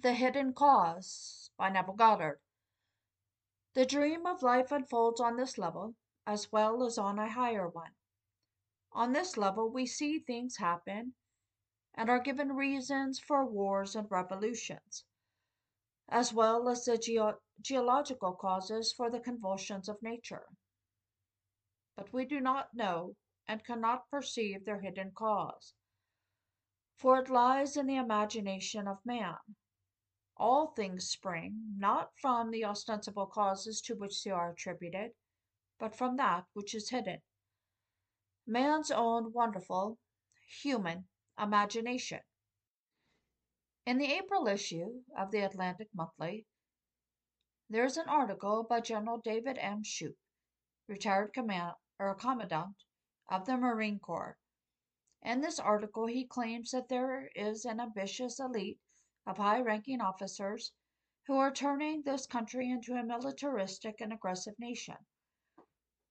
The Hidden Cause by Neville Goddard. The dream of life unfolds on this level, as well as on a higher one. On this level, we see things happen and are given reasons for wars and revolutions, as well as the geological causes for the convulsions of nature. But we do not know and cannot perceive their hidden cause, for it lies in the imagination of man. All things spring, not from the ostensible causes to which they are attributed, but from that which is hidden. Man's own wonderful human imagination. In the April issue of the Atlantic Monthly, there is an article by General David M. Shoup, retired commandant of the Marine Corps. In this article, he claims that there is an ambitious elite of high-ranking officers who are turning this country into a militaristic and aggressive nation.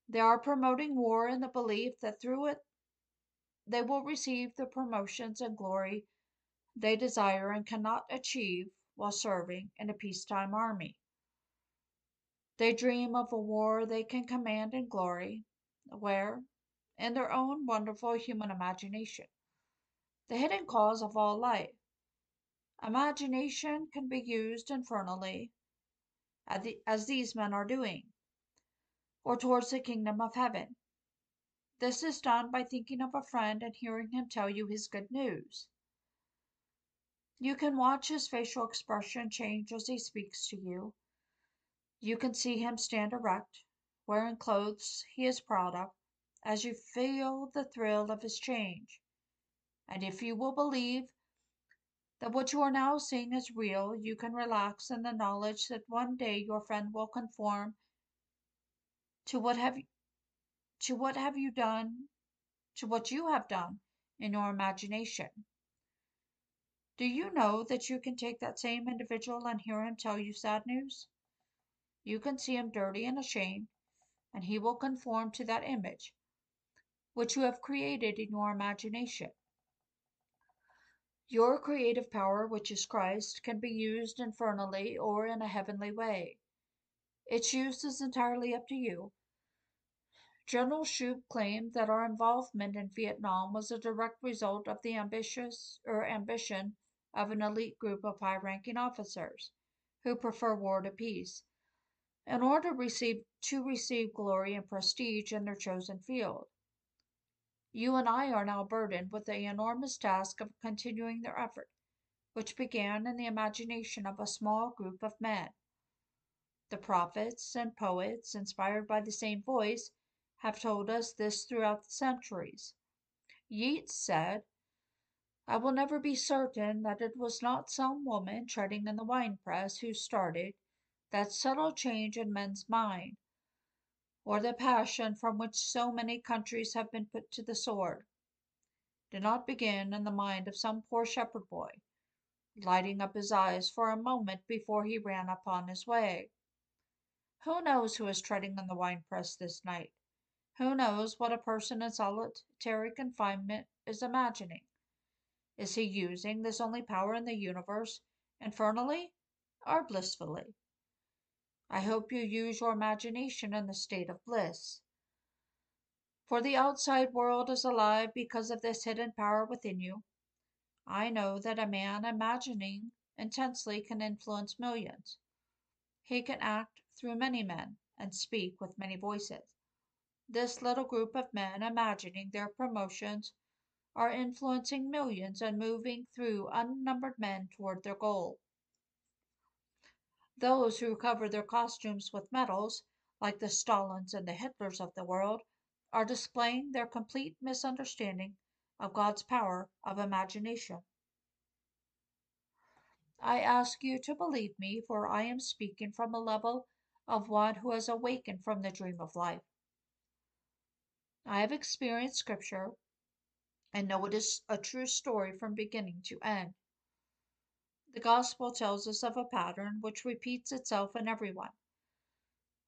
They are promoting war in the belief that through it they will receive the promotions and glory they desire and cannot achieve while serving in a peacetime army. They dream of a war they can command in glory, where, in their own wonderful human imagination, the hidden cause of all life, imagination can be used infernally, as these men are doing, or towards the kingdom of heaven. This is done by thinking of a friend and hearing him tell you his good news. You can watch his facial expression change as he speaks to you. You can see him stand erect, wearing clothes he is proud of, as you feel the thrill of his change. And if you will believe that what you are now seeing is real, you can relax in the knowledge that one day your friend will conform to what you have done in your imagination. Do you know that you can take that same individual and hear him tell you sad news? You can see him dirty and ashamed, and he will conform to that image which you have created in your imagination. Your creative power, which is Christ, can be used infernally or in a heavenly way. Its use is entirely up to you. General Shoup claimed that our involvement in Vietnam was a direct result of the ambition of an elite group of high-ranking officers who prefer war to peace in order to receive glory and prestige in their chosen field. You and I are now burdened with the enormous task of continuing their effort, which began in the imagination of a small group of men. The prophets and poets, inspired by the same voice, have told us this throughout the centuries. Yeats said, "I will never be certain that it was not some woman treading in the winepress who started that subtle change in men's mind, or the passion from which so many countries have been put to the sword. Did not begin in the mind of some poor shepherd boy, lighting up his eyes for a moment before he ran upon his way." Who knows who is treading on the winepress this night? Who knows what a person in solitary confinement is imagining? Is he using this only power in the universe, infernally or blissfully? I hope you use your imagination in the state of bliss, for the outside world is alive because of this hidden power within you. I know that a man imagining intensely can influence millions. He can act through many men and speak with many voices. This little group of men imagining their promotions are influencing millions and moving through unnumbered men toward their goal. Those who cover their costumes with medals, like the Stalins and the Hitlers of the world, are displaying their complete misunderstanding of God's power of imagination. I ask you to believe me, for I am speaking from a level of one who has awakened from the dream of life. I have experienced Scripture and know it is a true story from beginning to end. The Gospel tells us of a pattern which repeats itself in everyone.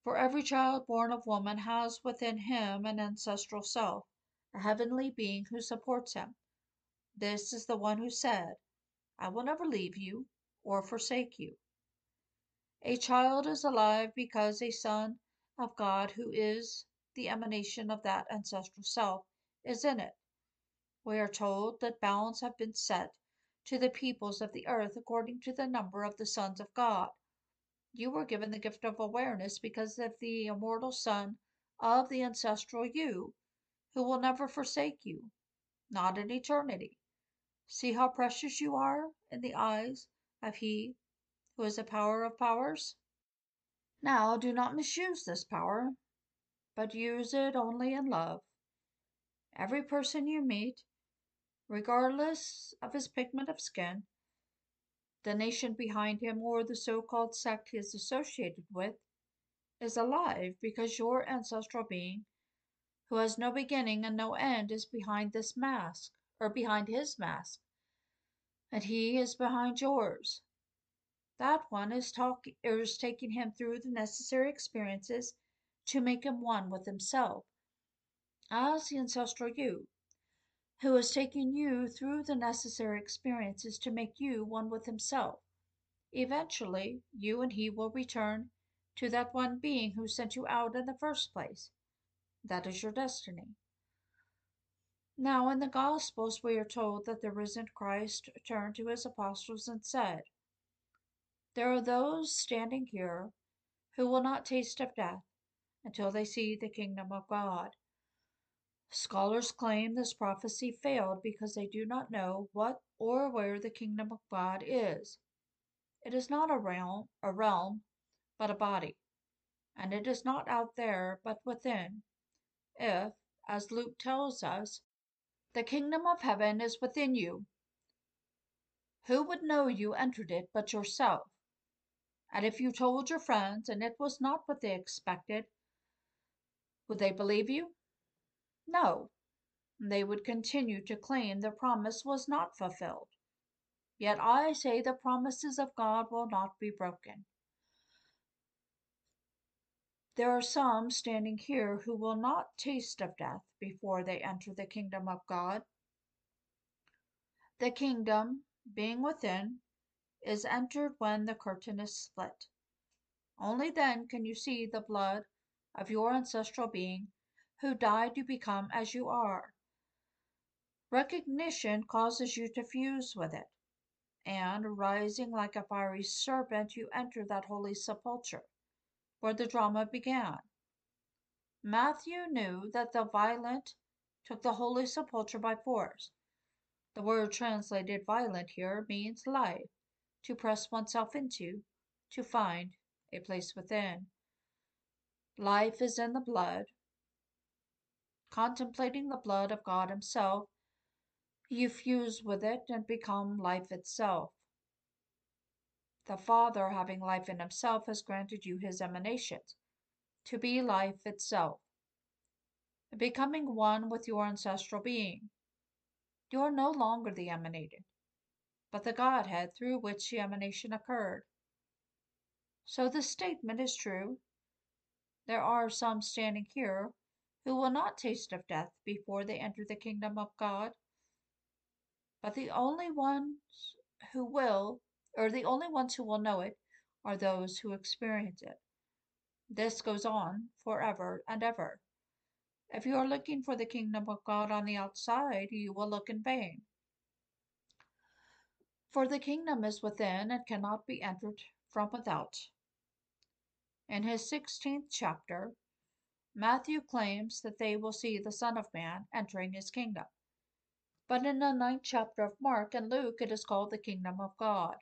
For every child born of woman has within him an ancestral self, a heavenly being who supports him. This is the one who said, "I will never leave you or forsake you. A child is alive because a son of God who is the emanation of that ancestral self is in it. We are told that bounds have been set to the peoples of the earth according to the number of the sons of God. You were given the gift of awareness because of the immortal son of the ancestral you, who will never forsake you, not in eternity. See how precious you are in the eyes of He who is the power of powers? Now do not misuse this power, but use it only in love. Every person you meet, regardless of his pigment of skin, the nation behind him, or the so-called sect he is associated with, is alive because your ancestral being, who has no beginning and no end, is behind this mask, or behind his mask, and he is behind yours. That one is taking him through the necessary experiences to make him one with himself, as the ancestral you, who is taking you through the necessary experiences to make you one with himself. Eventually, you and he will return to that one being who sent you out in the first place. That is your destiny. Now, in the Gospels, we are told that the risen Christ turned to his apostles and said, "There are those standing here who will not taste of death until they see the kingdom of God." Scholars claim this prophecy failed because they do not know what or where the kingdom of God is. It is not a realm, but a body, and it is not out there, but within. If, as Luke tells us, the kingdom of heaven is within you, who would know you entered it but yourself? And if you told your friends and it was not what they expected, would they believe you? No, they would continue to claim the promise was not fulfilled. Yet I say the promises of God will not be broken. There are some standing here who will not taste of death before they enter the kingdom of God. The kingdom, being within, is entered when the curtain is split. Only then can you see the blood of your ancestral being who died to become as you are. Recognition causes you to fuse with it, and rising like a fiery serpent, you enter that holy sepulchre where the drama began. Matthew knew that the violent took the holy sepulchre by force. The word translated violent here means life, to press oneself into, to find a place within. Life is in the blood. Contemplating the blood of God himself, you fuse with it and become life itself. The Father, having life in himself, has granted you his emanations, to be life itself, becoming one with your ancestral being. You are no longer the emanated, but the Godhead through which the emanation occurred. So this statement is true. There are some standing here who will not taste of death before they enter the kingdom of God. But the only ones who will know it are those who experience it. This goes on forever and ever. If you are looking for the kingdom of God on the outside, you will look in vain. For the kingdom is within and cannot be entered from without. In his 16th chapter, Matthew claims that they will see the Son of Man entering his kingdom. But in the 9th chapter of Mark and Luke, it is called the kingdom of God.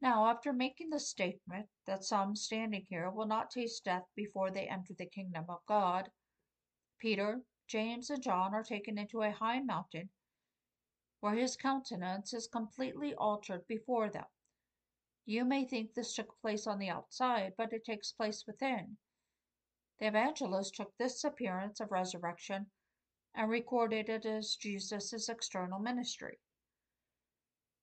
Now, after making the statement that some standing here will not taste death before they enter the kingdom of God, Peter, James, and John are taken into a high mountain where his countenance is completely altered before them. You may think this took place on the outside, but it takes place within. The evangelist took this appearance of resurrection and recorded it as Jesus' external ministry.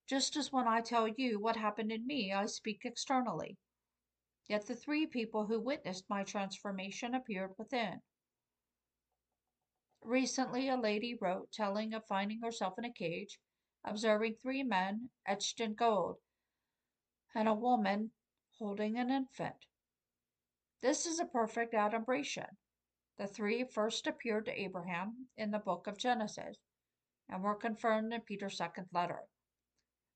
Just as when I tell you what happened in me, I speak externally. Yet the three people who witnessed my transformation appeared within. Recently, a lady wrote telling of finding herself in a cage, observing three men etched in gold, and a woman holding an infant. This is a perfect adumbration. The three first appeared to Abraham in the book of Genesis and were confirmed in Peter's second letter,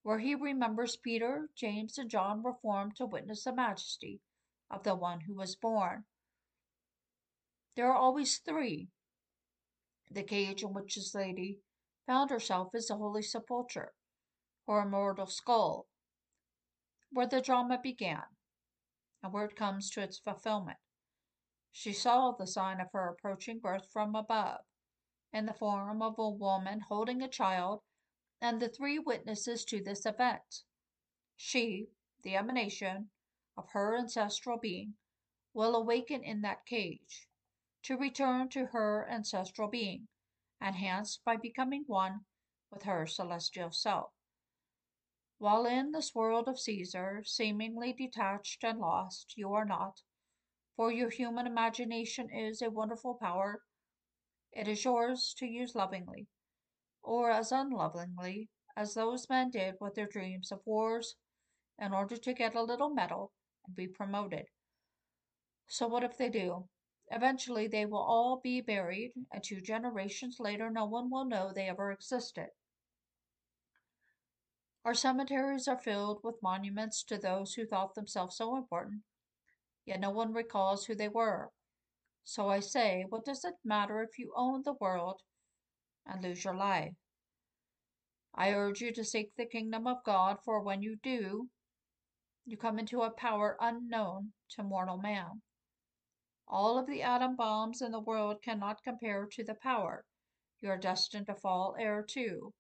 where he remembers Peter, James, and John were formed to witness the majesty of the one who was born. There are always three. The cage in which this lady found herself is the holy sepulchre, or immortal skull, where the drama began, and where it comes to its fulfillment. She saw the sign of her approaching birth from above, in the form of a woman holding a child, and the three witnesses to this event. She, the emanation of her ancestral being, will awaken in that cage, to return to her ancestral being, enhanced by becoming one with her celestial self. While in this world of Caesar, seemingly detached and lost, you are not. For your human imagination is a wonderful power. It is yours to use lovingly, or as unlovingly as those men did with their dreams of wars, in order to get a little medal and be promoted. So what if they do? Eventually they will all be buried, and 2 generations later no one will know they ever existed. Our cemeteries are filled with monuments to those who thought themselves so important, yet no one recalls who they were. So I say, what does it matter if you own the world and lose your life? I urge you to seek the kingdom of God, for when you do, you come into a power unknown to mortal man. All of the atom bombs in the world cannot compare to the power you are destined to fall heir to.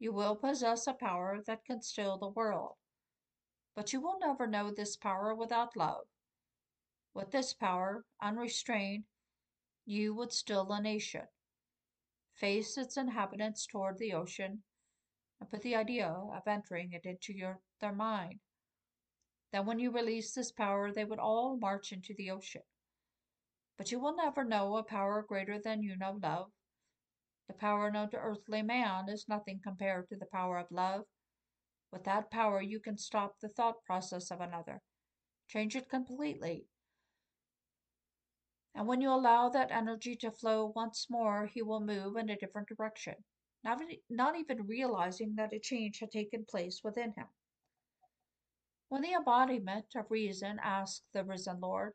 You will possess a power that can still the world, but you will never know this power without love. With this power, unrestrained, you would still a nation, face its inhabitants toward the ocean, and put the idea of entering it into their mind. Then when you release this power, they would all march into the ocean. But you will never know a power greater than you know love. The power known to earthly man is nothing compared to the power of love. With that power, you can stop the thought process of another, change it completely. And when you allow that energy to flow once more, he will move in a different direction, not even realizing that a change had taken place within him. When the embodiment of reason asks the risen Lord,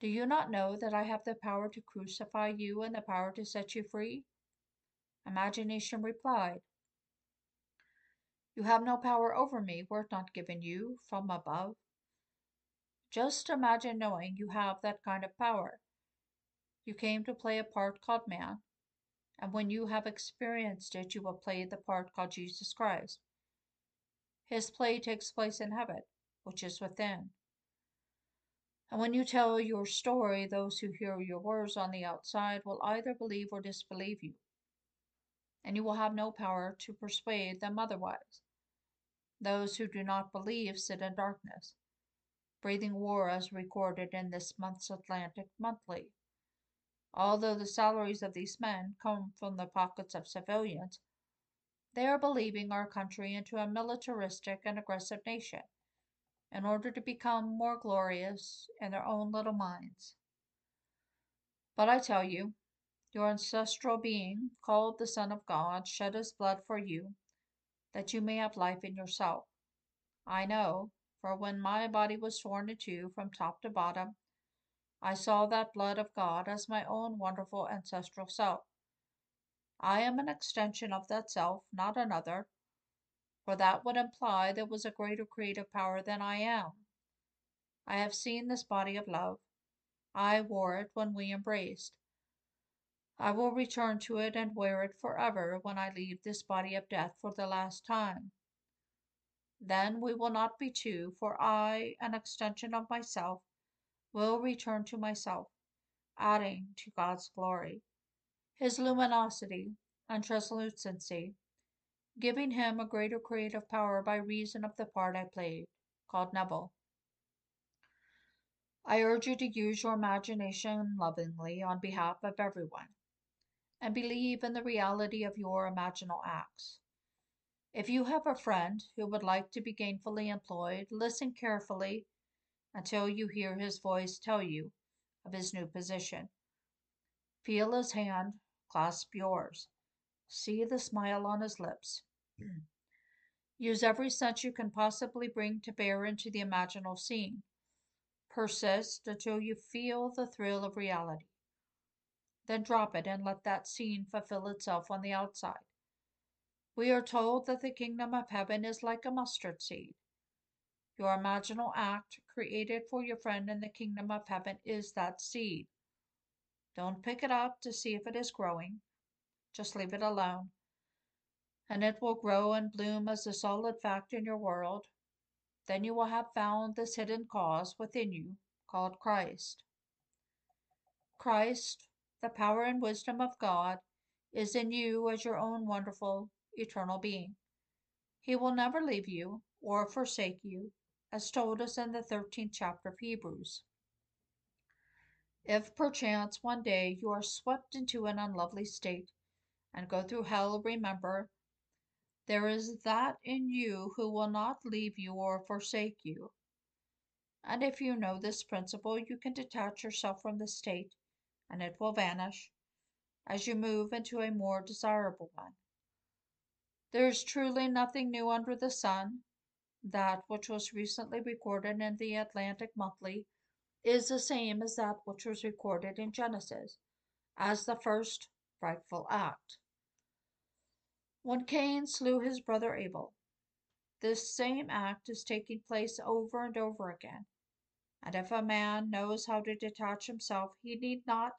"Do you not know that I have the power to crucify you and the power to set you free?" Imagination replied, "You have no power over me, were it not given you from above." Just imagine knowing you have that kind of power. You came to play a part called man, and when you have experienced it, you will play the part called Jesus Christ. His play takes place in heaven, which is within. And when you tell your story, those who hear your words on the outside will either believe or disbelieve you, and you will have no power to persuade them otherwise. Those who do not believe sit in darkness, breathing war as recorded in this month's Atlantic Monthly. Although the salaries of these men come from the pockets of civilians, they are believing our country into a militaristic and aggressive nation in order to become more glorious in their own little minds. But I tell you, your ancestral being, called the Son of God, shed his blood for you, that you may have life in yourself. I know, for when my body was torn in two from top to bottom, I saw that blood of God as my own wonderful ancestral self. I am an extension of that self, not another, for that would imply there was a greater creative power than I am. I have seen this body of love. I wore it when we embraced. I will return to it and wear it forever when I leave this body of death for the last time. Then we will not be two, for I, an extension of myself, will return to myself, adding to God's glory, his luminosity and translucency, giving him a greater creative power by reason of the part I played, called Neville. I urge you to use your imagination lovingly on behalf of everyone, and believe in the reality of your imaginal acts. If you have a friend who would like to be gainfully employed, listen carefully until you hear his voice tell you of his new position. Feel his hand clasp yours. See the smile on his lips. Use every sense you can possibly bring to bear into the imaginal scene. Persist until you feel the thrill of reality. Then drop it and let that scene fulfill itself on the outside. We are told that the kingdom of heaven is like a mustard seed. Your imaginal act created for your friend in the kingdom of heaven is that seed. Don't pick it up to see if it is growing. Just leave it alone, and it will grow and bloom as a solid fact in your world. Then you will have found this hidden cause within you, called Christ. Christ, the power and wisdom of God, is in you as your own wonderful, eternal being. He will never leave you or forsake you, as told us in the 13th chapter of Hebrews. If perchance one day you are swept into an unlovely state and go through hell, remember, there is that in you who will not leave you or forsake you. And if you know this principle, you can detach yourself from the state, and it will vanish as you move into a more desirable one. There is truly nothing new under the sun. That which was recently recorded in the Atlantic Monthly is the same as that which was recorded in Genesis, as the first frightful act. When Cain slew his brother Abel, this same act is taking place over and over again, and if a man knows how to detach himself, he need not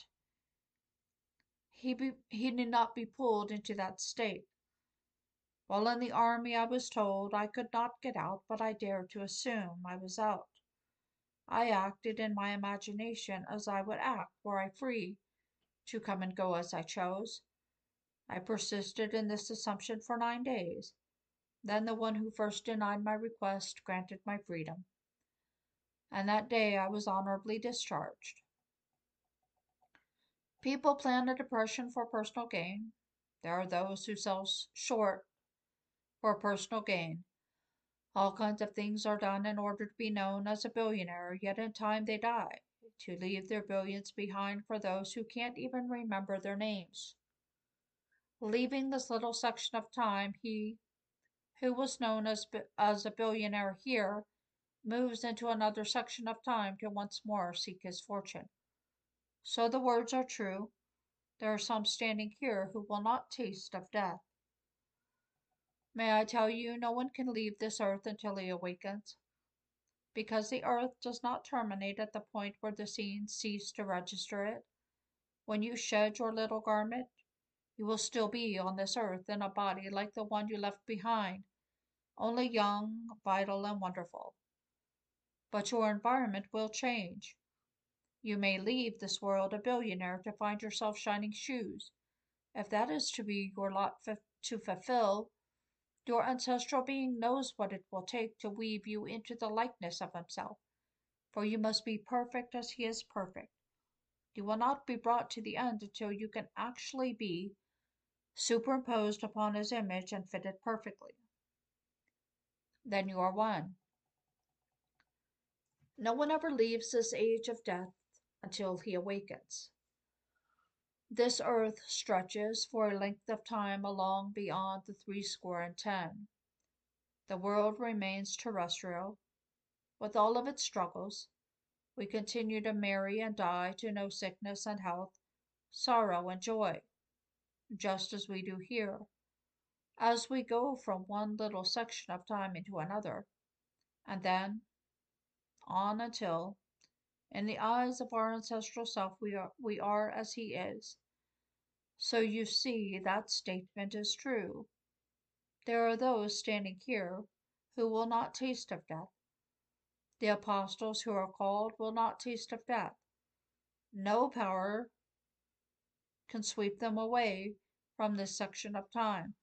be pulled into that state. While in the army, I was told I could not get out, but I dared to assume I was out. I acted in my imagination as I would act were I free to come and go as I chose. I persisted in this assumption for 9 days. Then the one who first denied my request granted my freedom, and that day I was honorably discharged. People plan a depression for personal gain. There are those who sell short for personal gain. All kinds of things are done in order to be known as a billionaire, yet in time they die, to leave their billions behind for those who can't even remember their names. Leaving this little section of time, he who was known as a billionaire here moves into another section of time to once more seek his fortune. So the words are true. There are some standing here who will not taste of death. May I tell you, no one can leave this earth until he awakens, because the earth does not terminate at the point where the scenes cease to register it. When you shed your little garment, you will still be on this earth in a body like the one you left behind, only young, vital, and wonderful. But your environment will change. You may leave this world a billionaire to find yourself shining shoes. If that is to be your lot to fulfill, your ancestral being knows what it will take to weave you into the likeness of himself, for you must be perfect as he is perfect. You will not be brought to the end until you can actually be superimposed upon his image and fitted perfectly. Then you are one. No one ever leaves this age of death until he awakens. This earth stretches for a length of time along beyond the 70. The world remains terrestrial. With all of its struggles, we continue to marry and die to know sickness and health, sorrow and joy, just as we do here, as we go from one little section of time into another, and then on until, in the eyes of our ancestral self, we are as he is. So you see, that statement is true. There are those standing here who will not taste of death. The apostles who are called will not taste of death. No power can sweep them away from this section of time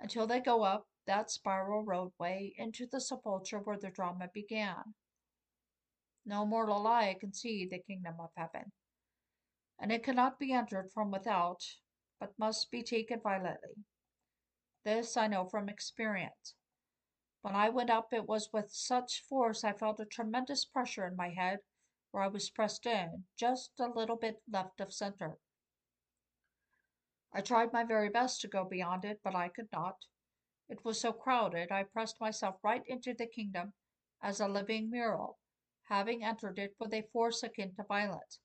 until they go up that spiral roadway into the sepulchre where the drama began. No mortal eye can see the kingdom of heaven, and it cannot be entered from without, but must be taken violently. This I know from experience. When I went up, it was with such force I felt a tremendous pressure in my head, where I was pressed in, just a little bit left of center. I tried my very best to go beyond it, but I could not. It was so crowded, I pressed myself right into the kingdom as a living mural, having entered it with a force akin to violence.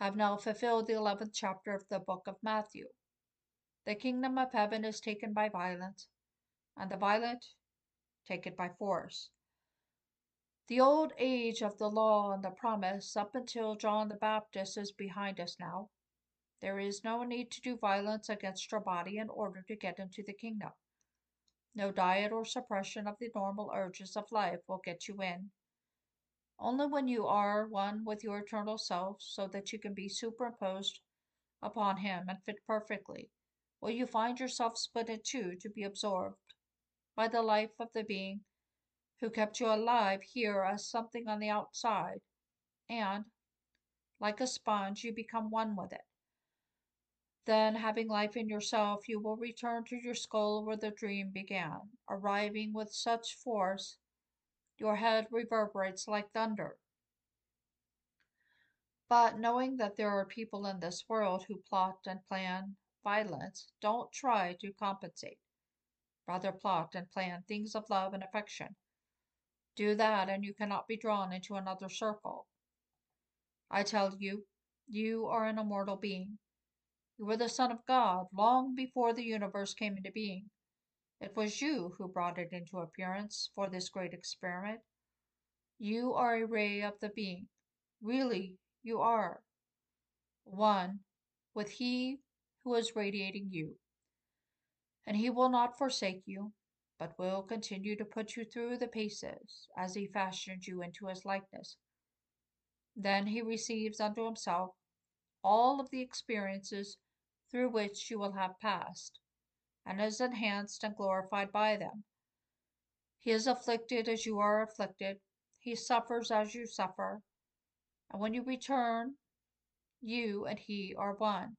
I have now fulfilled the 11th chapter of the book of Matthew. The kingdom of heaven is taken by violence, and the violent take it by force. The old age of the law and the promise up until John the Baptist is behind us now. There is no need to do violence against your body in order to get into the kingdom. No diet or suppression of the normal urges of life will get you in. Only when you are one with your eternal self, so that you can be superimposed upon him and fit perfectly, will you find yourself split in two to be absorbed by the life of the being who kept you alive here as something on the outside, and, like a sponge, you become one with it. Then, having life in yourself, you will return to your skull where the dream began, arriving with such force your head reverberates like thunder. But knowing that there are people in this world who plot and plan violence, don't try to compensate. Rather plot and plan things of love and affection. Do that, and you cannot be drawn into another circle. I tell you, you are an immortal being. You were the Son of God long before the universe came into being. It was you who brought it into appearance for this great experiment. You are a ray of the being. Really, you are one with he who is radiating you. And he will not forsake you, but will continue to put you through the paces as he fashions you into his likeness. Then he receives unto himself all of the experiences through which you will have passed, and is enhanced and glorified by them. He is afflicted as you are afflicted. He suffers as you suffer. And when you return, you and he are one,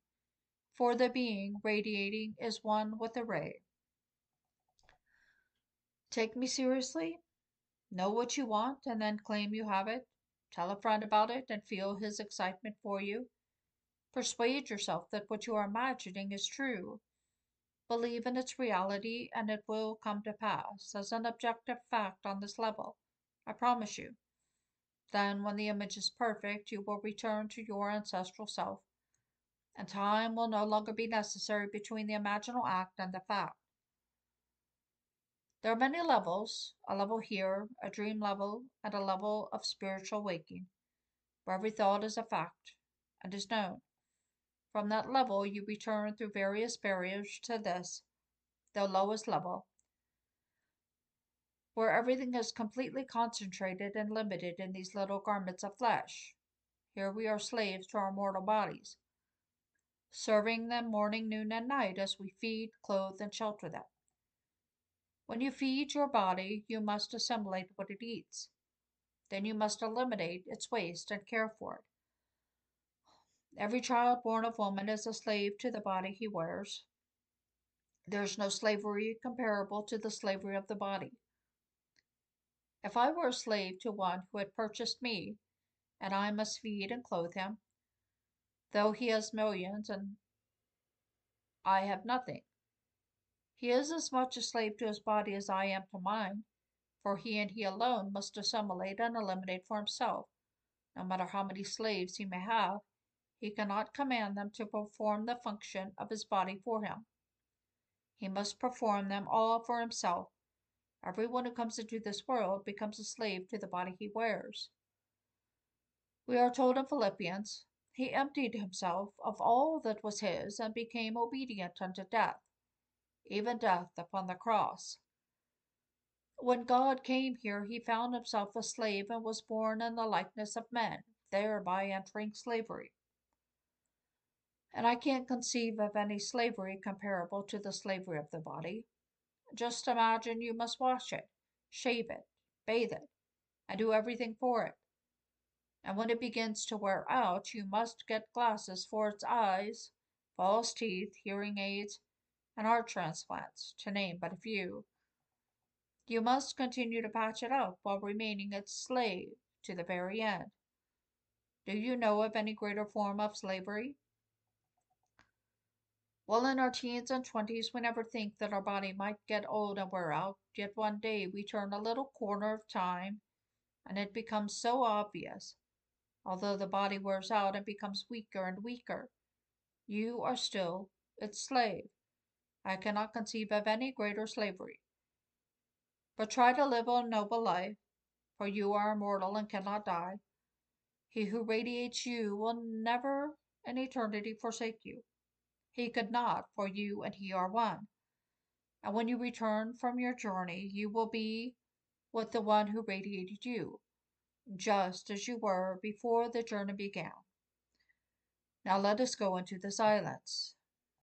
for the being radiating is one with the ray. Take me seriously, know what you want, and then claim you have it. Tell a friend about it and feel his excitement for you. Persuade yourself that what you are imagining is true. Believe in its reality, and it will come to pass as an objective fact on this level, I promise you. Then, when the image is perfect, you will return to your ancestral self, and time will no longer be necessary between the imaginal act and the fact. There are many levels, a level here, a dream level, and a level of spiritual waking, where every thought is a fact and is known. From that level, you return through various barriers to this, the lowest level, where everything is completely concentrated and limited in these little garments of flesh. Here we are slaves to our mortal bodies, serving them morning, noon, and night as we feed, clothe, and shelter them. When you feed your body, you must assimilate what it eats. Then you must eliminate its waste and care for it. Every child born of woman is a slave to the body he wears. There is no slavery comparable to the slavery of the body. If I were a slave to one who had purchased me, and I must feed and clothe him, though he has millions and I have nothing, he is as much a slave to his body as I am to mine, for he and he alone must assimilate and eliminate for himself. No matter how many slaves he may have, he cannot command them to perform the function of his body for him. He must perform them all for himself. Everyone who comes into this world becomes a slave to the body he wears. We are told in Philippians, he emptied himself of all that was his and became obedient unto death, even death upon the cross. When God came here, he found himself a slave and was born in the likeness of men, thereby entering slavery. And I can't conceive of any slavery comparable to the slavery of the body. Just imagine you must wash it, shave it, bathe it, and do everything for it. And when it begins to wear out, you must get glasses for its eyes, false teeth, hearing aids, and heart transplants, to name but a few. You must continue to patch it up while remaining its slave to the very end. Do you know of any greater form of slavery? Well, in our teens and 20s, we never think that our body might get old and wear out, yet one day we turn a little corner of time, and it becomes so obvious. Although the body wears out and becomes weaker and weaker, you are still its slave. I cannot conceive of any greater slavery. But try to live a noble life, for you are immortal and cannot die. He who radiates you will never in eternity forsake you. He could not, for you and he are one. And when you return from your journey, you will be with the one who radiated you, just as you were before the journey began. Now let us go into the silence.